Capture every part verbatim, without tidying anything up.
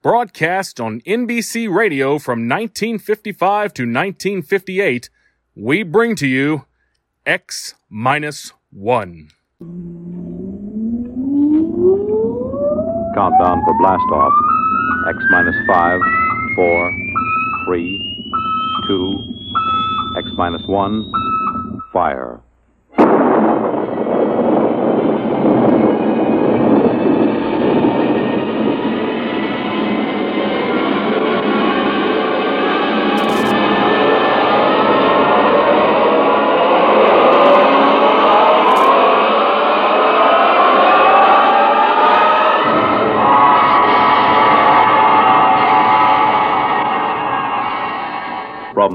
broadcast on N B C Radio from nineteen fifty-five to nineteen fifty-eight, we bring to you X minus one. Countdown for blast-off. X minus five, four, three, two, X minus one, fire. From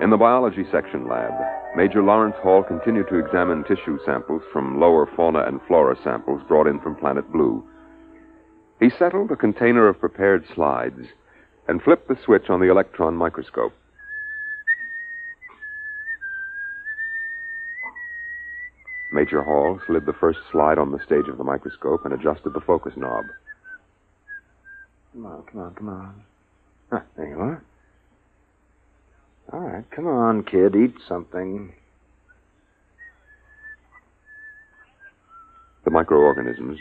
In the biology section lab, Major Lawrence Hall continued to examine tissue samples from lower fauna and flora samples brought in from Planet Blue. He settled a container of prepared slides and flipped the switch on the electron microscope. Major Hall slid the first slide on the stage of the microscope and adjusted the focus knob. Come on, come on, come on. Ah, there you are. All right, come on, kid, eat something. The microorganisms,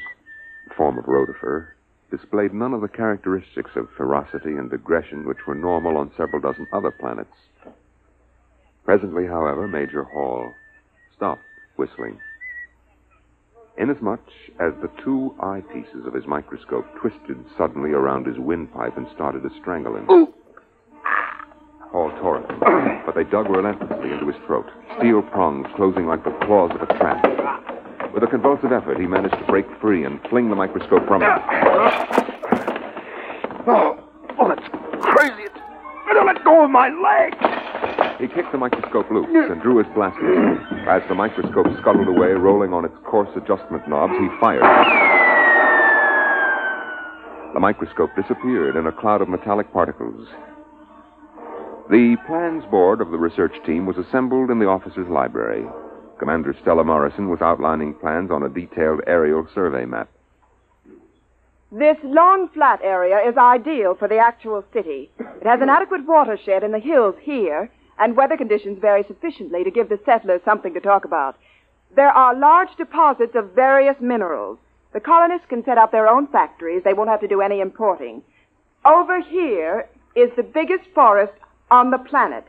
the form of rotifer, displayed none of the characteristics of ferocity and aggression which were normal on several dozen other planets. Presently, however, Major Hall stopped whistling, inasmuch as the two eyepieces of his microscope twisted suddenly around his windpipe and started to strangle him. Ooh. Hall tore at them, but they dug relentlessly into his throat, steel prongs closing like the claws of a trap. With a convulsive effort, he managed to break free and fling the microscope from him. Oh, oh, that's crazy. It's... I don't let go of my leg. He kicked the microscope loose and drew his blaster. As the microscope scuttled away, rolling on its coarse adjustment knobs, he fired. The microscope disappeared in a cloud of metallic particles. The plans board of the research team was assembled in the officer's library. Commander Stella Morrison was outlining plans on a detailed aerial survey map. This long, flat area is ideal for the actual city. It has an adequate watershed in the hills here, and weather conditions vary sufficiently to give the settlers something to talk about. There are large deposits of various minerals. The colonists can set up their own factories. They won't have to do any importing. Over here is the biggest forest on the planet.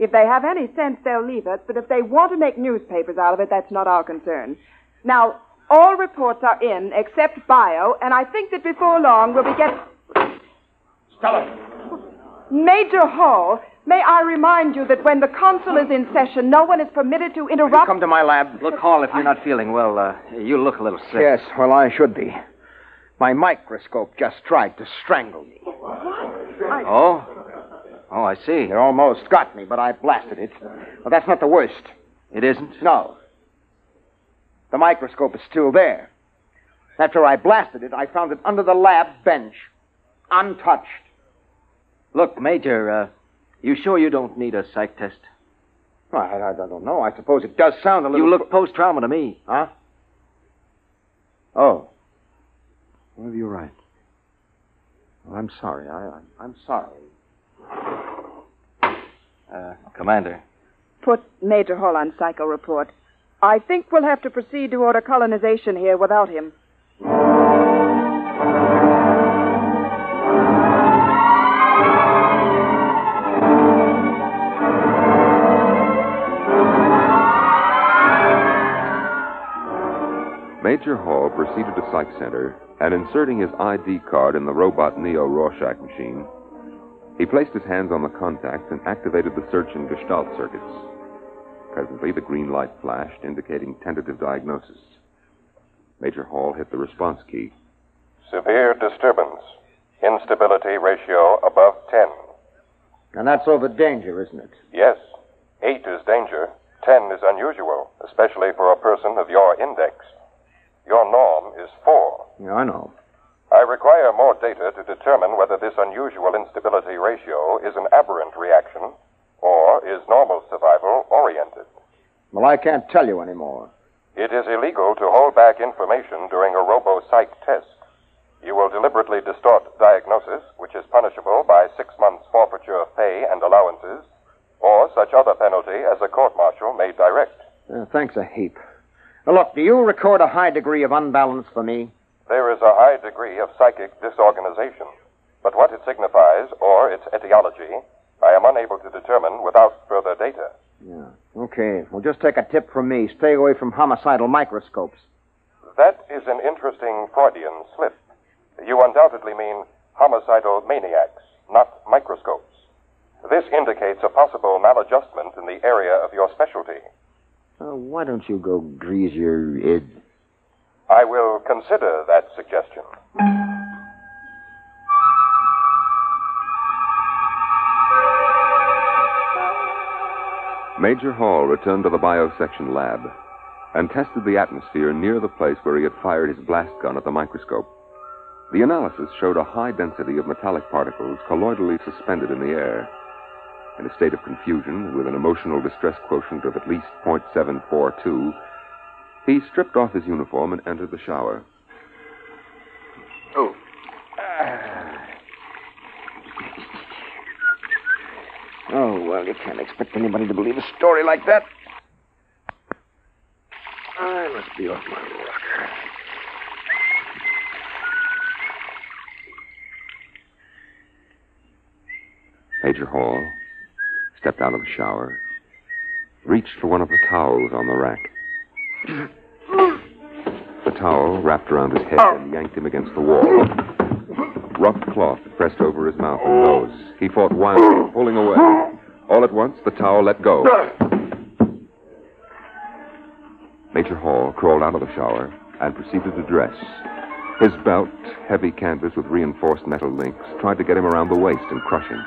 If they have any sense, they'll leave it, but if they want to make newspapers out of it, that's not our concern. Now, all reports are in except bio, and I think that before long we'll be getting... Stella! Major Hall... May I remind you that when the consul is in session, no one is permitted to interrupt... Will you come to my lab. Look, Hall, if you're not feeling well, uh, you look a little sick. Yes, well, I should be. My microscope just tried to strangle me. What? I... Oh? Oh, I see. It almost got me, but I blasted it. Well, that's not the worst. It isn't? No. The microscope is still there. After I blasted it, I found it under the lab bench, untouched. Look, Major, uh... you sure you don't need a psych test? Well, I, I don't know. I suppose it does sound a little... You look post-trauma to me. Huh? Oh. Well, you're right. Well, I'm sorry. I, I, I'm sorry. Uh, Commander. Put Major Hall on psycho report. I think we'll have to proceed to order colonization here without him. Major Hall proceeded to Psych Center, and inserting his I D card in the robot Neo Rorschach machine, he placed his hands on the contacts and activated the search and gestalt circuits. Presently, the green light flashed, indicating tentative diagnosis. Major Hall hit the response key. Severe disturbance. Instability ratio above ten. And that's over danger, isn't it? Yes. Eight is danger. Ten is unusual, especially for a person of your index. Your norm is four. Yeah, I know. I require more data to determine whether this unusual instability ratio is an aberrant reaction or is normal survival oriented. Well, I can't tell you anymore. It is illegal to hold back information during a robo-psych test. You will deliberately distort diagnosis, which is punishable by six months forfeiture of pay and allowances, or such other penalty as a court-martial may direct. Uh, thanks a heap. Look, do you record a high degree of unbalance for me? There is a high degree of psychic disorganization, but what it signifies, or its etiology, I am unable to determine without further data. Yeah, okay. Well, just take a tip from me. Stay away from homicidal microscopes. That is an interesting Freudian slip. You undoubtedly mean homicidal maniacs, not microscopes. This indicates a possible maladjustment in the area of your specialty. Uh, why don't you go grease your head? I will consider that suggestion. Major Hall returned to the bio-section lab and tested the atmosphere near the place where he had fired his blast gun at the microscope. The analysis showed a high density of metallic particles colloidally suspended in the air. In a state of confusion, with an emotional distress quotient of at least point seven four two, he stripped off his uniform and entered the shower. Oh. Ah. Oh, well, you can't expect anybody to believe a story like that. I must be off my rocker. Major Hall stepped out of the shower, reached for one of the towels on the rack. The towel wrapped around his head and yanked him against the wall. Rough cloth pressed over his mouth and nose. He fought wildly, pulling away. All at once, the towel let go. Major Hall crawled out of the shower and proceeded to dress. His belt, heavy canvas with reinforced metal links, tried to get him around the waist and crush him.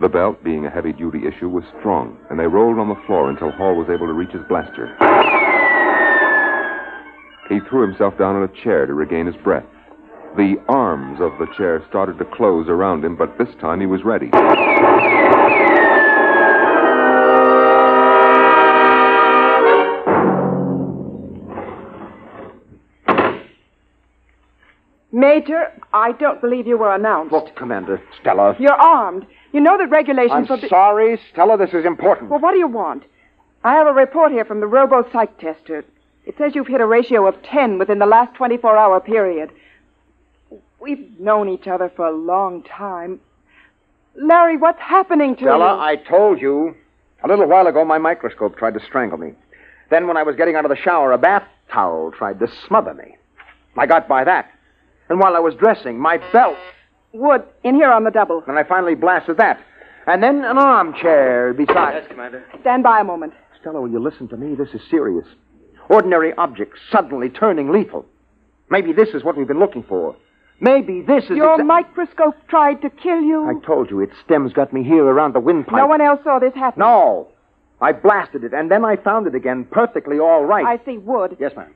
The belt, being a heavy-duty issue, was strong, and they rolled on the floor until Hall was able to reach his blaster. He threw himself down on a chair to regain his breath. The arms of the chair started to close around him, but this time he was ready. Major, I don't believe you were announced. Look, Commander, Stella. You're armed. You know that regulations for... I'm sorry, Stella, this is important. Well, what do you want? I have a report here from the robo-psych tester. It says you've hit a ratio of ten within the last twenty-four hour period. We've known each other for a long time. Larry, what's happening to you? Stella, I told you. A little while ago, my microscope tried to strangle me. Then when I was getting out of the shower, a bath towel tried to smother me. I got by that. And while I was dressing, my belt... Wood, in here on the double. And I finally blasted that. And then an armchair beside... Yes, Commander. Stand by a moment. Stella, will you listen to me? This is serious. Ordinary objects suddenly turning lethal. Maybe this is what we've been looking for. Maybe this is... Your exa- microscope tried to kill you? I told you, its stem's got me here around the windpipe. No one else saw this happen? No. I blasted it, and then I found it again, perfectly all right. I see. Wood. Yes, ma'am.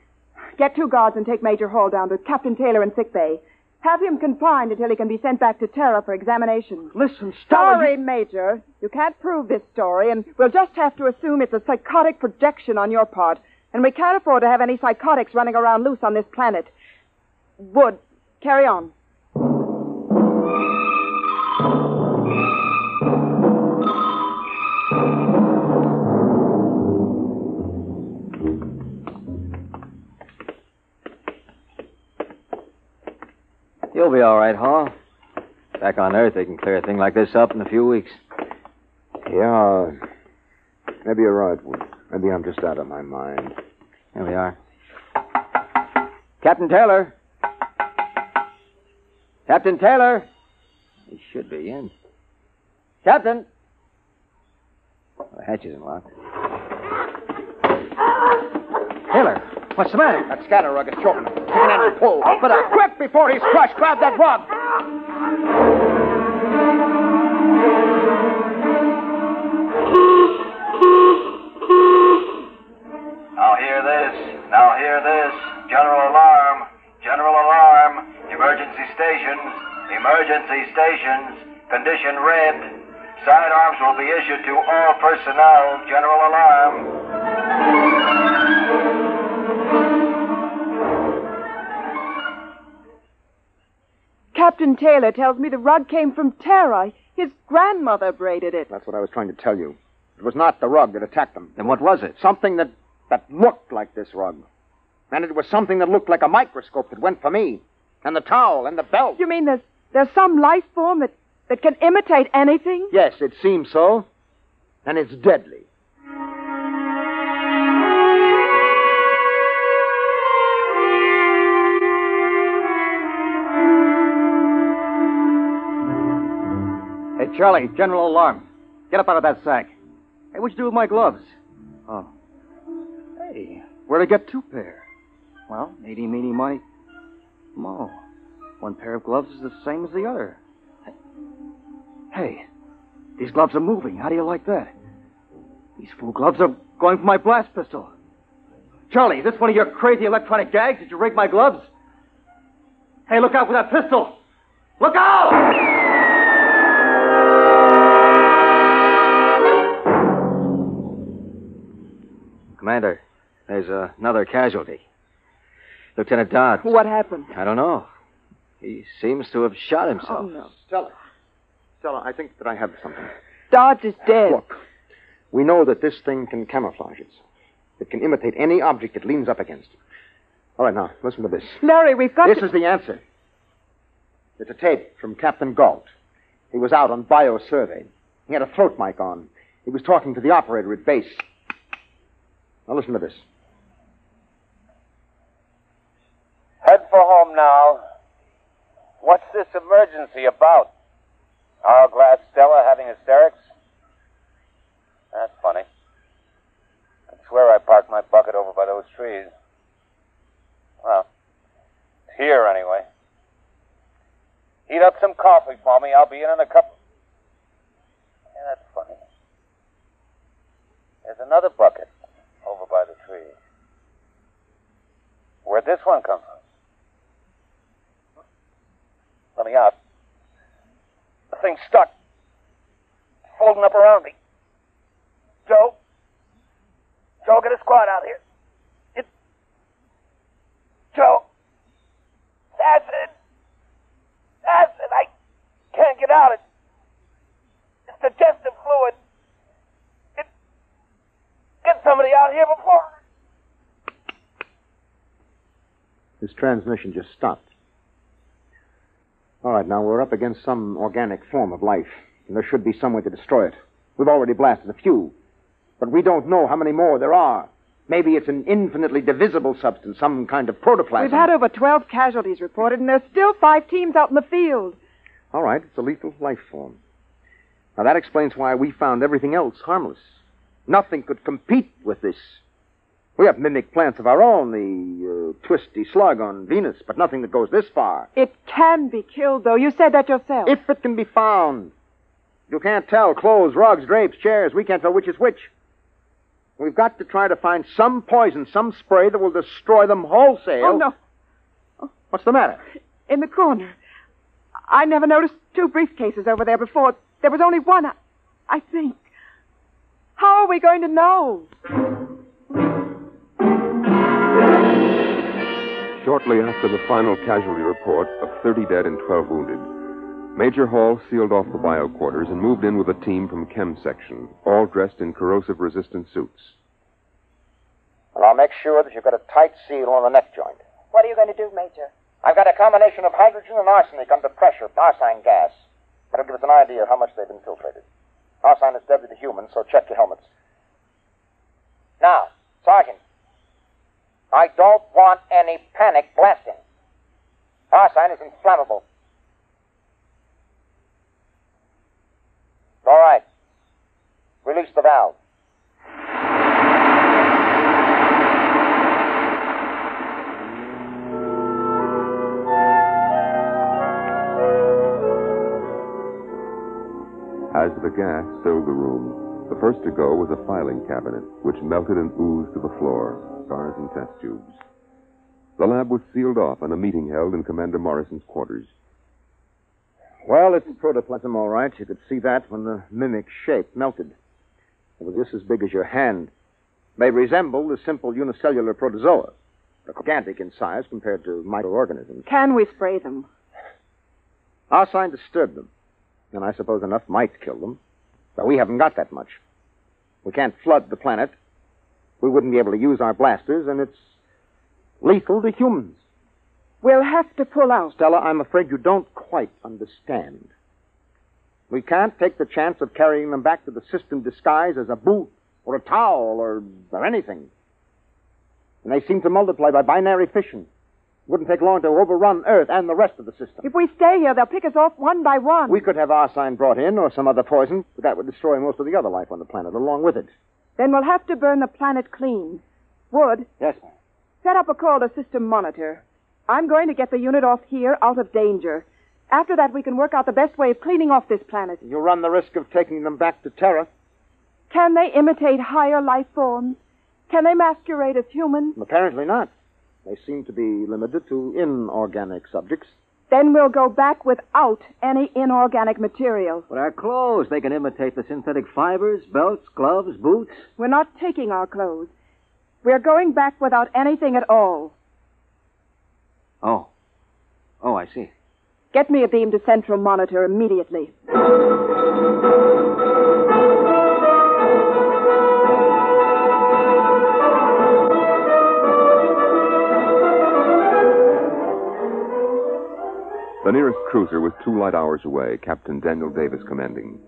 Get two guards and take Major Hall down to Captain Taylor in sick bay. Have him confined until he can be sent back to Terra for examination. Listen, Stella... Sorry, you... Major. You can't prove this story, and we'll just have to assume it's a psychotic projection on your part. And we can't afford to have any psychotics running around loose on this planet. Wood, carry on. You'll be all right, Hall. Back on Earth, they can clear a thing like this up in a few weeks. Yeah. Maybe you're right, Wood. Maybe I'm just out of my mind. Here we are. Captain Taylor. Captain Taylor. He should be in. Captain. Well, the hatch isn't locked. Taylor. What's the matter? That scatter rug is choking him. He can have to pull. But uh, quick before he's crushed. Grab that rug. Now hear this. Now hear this. General alarm. General alarm. Emergency stations. Emergency stations. Condition red. Sidearms will be issued to all personnel. General alarm. Captain Taylor tells me the rug came from Terra. His grandmother braided it. That's what I was trying to tell you. It was not the rug that attacked them. Then what was it? Something that, that looked like this rug. And it was something that looked like a microscope that went for me. And the towel and the belt. You mean there's, there's some life form that, that can imitate anything? Yes, it seems so. And it's deadly. Charlie, general alarm. Get up out of that sack. Hey, what'd you do with my gloves? Oh. Hey, where'd I get two pair? Well, meaty, meaty, mighty. Mo. One pair of gloves is the same as the other. Hey, these gloves are moving. How do you like that? These fool gloves are going for my blast pistol. Charlie, is this one of your crazy electronic gags? Did you rig my gloves? Hey, look out for that pistol! Look out! Commander, there's uh, another casualty. Lieutenant Dodd. What happened? I don't know. He seems to have shot himself. Oh, no. Stella. Stella, I think that I have something. Dodds is dead. Look, we know that this thing can camouflage itself. It can imitate any object it leans up against. All right, now, listen to this. Larry, we've got This to... is the answer. It's a tape from Captain Galt. He was out on bio-survey. He had a throat mic on. He was talking to the operator at base. Now, listen to this. Head for home now. What's this emergency about? Hourglass Stella having hysterics? That's funny. I swear I parked my bucket over by those trees. Well, here anyway. Heat up some coffee for me. I'll be in in a couple. Yeah, that's funny. There's another bucket. Over by the tree. Where'd this one come from? Let me out. The thing's stuck. Folding up around me. Joe. Joe, get a squad out here. It. Joe. That's it. That's it. I can't get out. It's, it's digestive fluid. Get somebody out here before. This transmission just stopped. All right, now we're up against some organic form of life, and there should be some way to destroy it. We've already blasted a few, but we don't know how many more there are. Maybe it's an infinitely divisible substance, some kind of protoplasm. We've had over twelve casualties reported, and there's still five teams out in the field. All right, it's a lethal life form. Now that explains why we found everything else harmless. Nothing could compete with this. We have mimic plants of our own, the uh, twisty slug on Venus, but nothing that goes this far. It can be killed, though. You said that yourself. If it can be found. You can't tell. Clothes, rugs, drapes, chairs. We can't tell which is which. We've got to try to find some poison, some spray that will destroy them wholesale. Oh, no. Oh. What's the matter? In the corner. I never noticed two briefcases over there before. There was only one, I, I think. How are we going to know? Shortly after the final casualty report of thirty dead and twelve wounded, Major Hall sealed off the bio quarters and moved in with a team from chem section, all dressed in corrosive-resistant suits. Well, I'll make sure that you've got a tight seal on the neck joint. What are you going to do, Major? I've got a combination of hydrogen and arsenic under pressure, arsine gas. That'll give us an idea of how much they've infiltrated. Arsine is deadly to humans, so check your helmets. Now, Sergeant, I don't want any panic blasting. Arsine is inflammable. All right. Release the valve. As the gas filled the room, the first to go was a filing cabinet, which melted and oozed to the floor, stars and test tubes. The lab was sealed off and a meeting held in Commander Morrison's quarters. Well, it's protoplasm, all right. You could see that when the mimic shape melted. It was just as big as your hand. It may resemble the simple unicellular protozoa, but gigantic in size compared to microorganisms. Can we spray them? Arsine disturbed them. And I suppose enough might kill them. But we haven't got that much. We can't flood the planet. We wouldn't be able to use our blasters, and it's lethal to humans. We'll have to pull out. Stella, I'm afraid you don't quite understand. We can't take the chance of carrying them back to the system disguised as a boot or a towel or, or anything. And they seem to multiply by binary fission. Wouldn't take long to overrun Earth and the rest of the system. If we stay here, they'll pick us off one by one. We could have arsine brought in or some other poison, but that would destroy most of the other life on the planet along with it. Then we'll have to burn the planet clean. Wood? Yes, ma'am. Set up a call to system monitor. I'm going to get the unit off here out of danger. After that, we can work out the best way of cleaning off this planet. You run the risk of taking them back to Terra. Can they imitate higher life forms? Can they masquerade as humans? Apparently not. They seem to be limited to inorganic subjects. Then we'll go back without any inorganic materials. But our clothes, they can imitate the synthetic fibers, belts, gloves, boots. We're not taking our clothes. We're going back without anything at all. Oh. Oh, I see. Get me a beam to central monitor immediately. The nearest cruiser was two light hours away, Captain Daniel Davis commanding.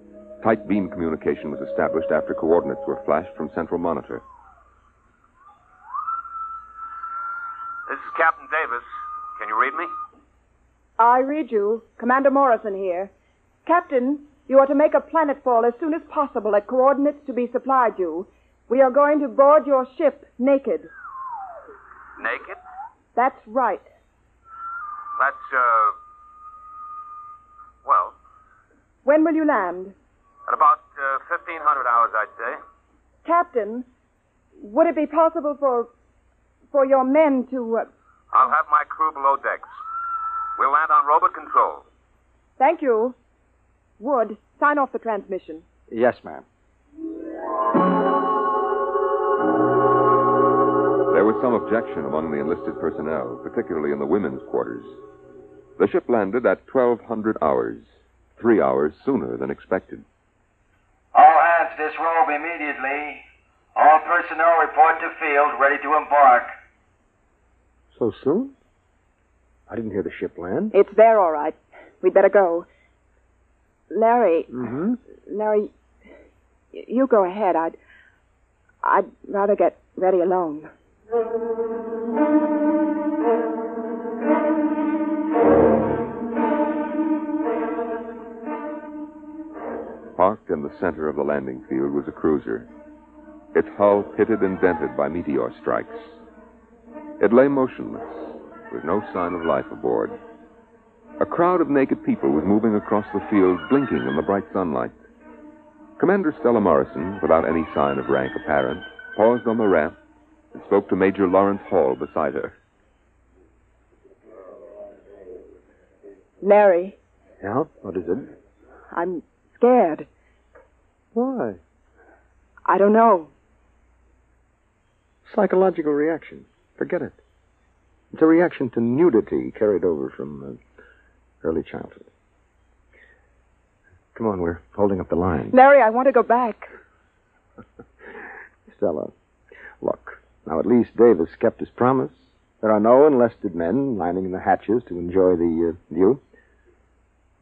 Tight beam communication was established after coordinates were flashed from central monitor. This is Captain Davis. Can you read me? I read you. Commander Morrison here. Captain, you are to make a planetfall as soon as possible at coordinates to be supplied you. We are going to board your ship naked. Naked? That's right. That's, uh... Well. When will you land? At about uh, fifteen hundred hours, I'd say. Captain, would it be possible for for your men to... Uh... I'll have my crew below decks. We'll land on robot control. Thank you. Wood, sign off the transmission. Yes, ma'am. There was some objection among the enlisted personnel, particularly in the women's quarters. The ship landed at twelve hundred hours, three hours sooner than expected. All hands disrobe immediately. All personnel report to field, ready to embark. So soon? I didn't hear the ship land. It's there, all right. We'd better go. Larry. Mm-hmm. Larry, you go ahead. I'd, I'd rather get ready alone. Parked in the center of the landing field was a cruiser, its hull pitted and dented by meteor strikes. It lay motionless, with no sign of life aboard. A crowd of naked people was moving across the field, blinking in the bright sunlight. Commander Stella Morrison, without any sign of rank apparent, paused on the ramp and spoke to Major Lawrence Hall beside her. Larry. Yeah? What is it? I'm... scared. Why? I don't know. Psychological reaction. Forget it. It's a reaction to nudity carried over from uh, early childhood. Come on, we're holding up the line. Larry, I want to go back. Stella, look. Now, at least Davis kept his promise. There are no enlisted men lining the hatches to enjoy the uh, view.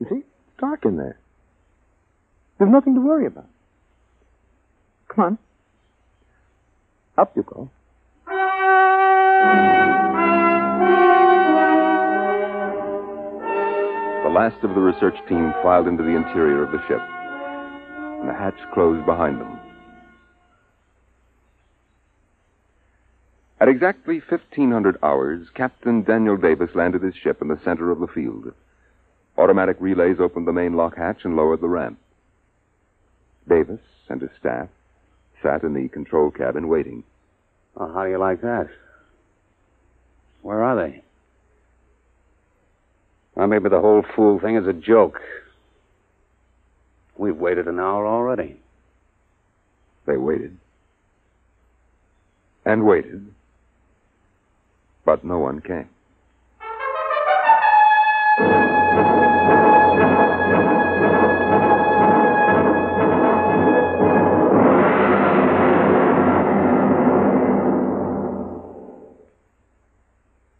You see? It's dark in there. There's nothing to worry about. Come on. Up you go. The last of the research team filed into the interior of the ship, and the hatch closed behind them. At exactly fifteen hundred hours, Captain Daniel Davis landed his ship in the center of the field. Automatic relays opened the main lock hatch and lowered the ramp. Davis and his staff sat in the control cabin waiting. Well, how do you like that? Where are they? Well, maybe the whole fool thing is a joke. We've waited an hour already. They waited. And waited. But no one came.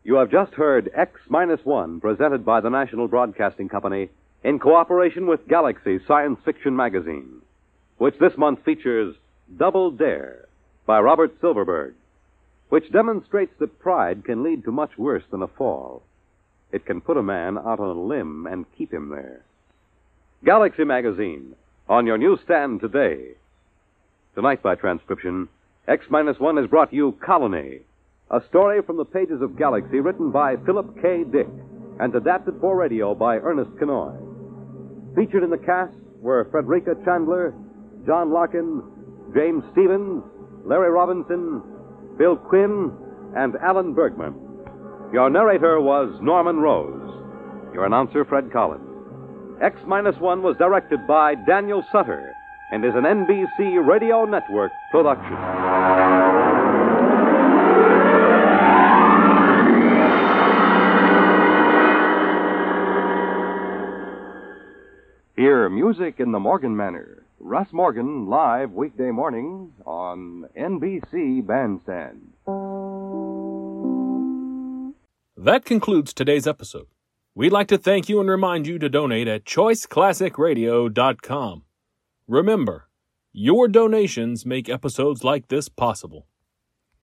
You have just heard X minus one, presented by the National Broadcasting Company in cooperation with Galaxy Science Fiction Magazine, which this month features Double Dare by Robert Silverberg, which demonstrates that pride can lead to much worse than a fall. It can put a man out on a limb and keep him there. Galaxy Magazine, on your newsstand today. Tonight, by transcription, X minus one has brought you Colony, a story from the pages of Galaxy written by Philip K. Dick and adapted for radio by Ernest Canoy. Featured in the cast were Frederica Chandler, John Larkin, James Stevens, Larry Robinson, Bill Quinn, and Alan Bergman. Your narrator was Norman Rose. Your announcer, Fred Collins. X minus one was directed by Daniel Sutter and is an N B C Radio Network production. Hear music in the Morgan Manor. Russ Morgan, live weekday mornings on N B C Bandstand. That concludes today's episode. We'd like to thank you and remind you to donate at choice classic radio dot com. Remember, your donations make episodes like this possible.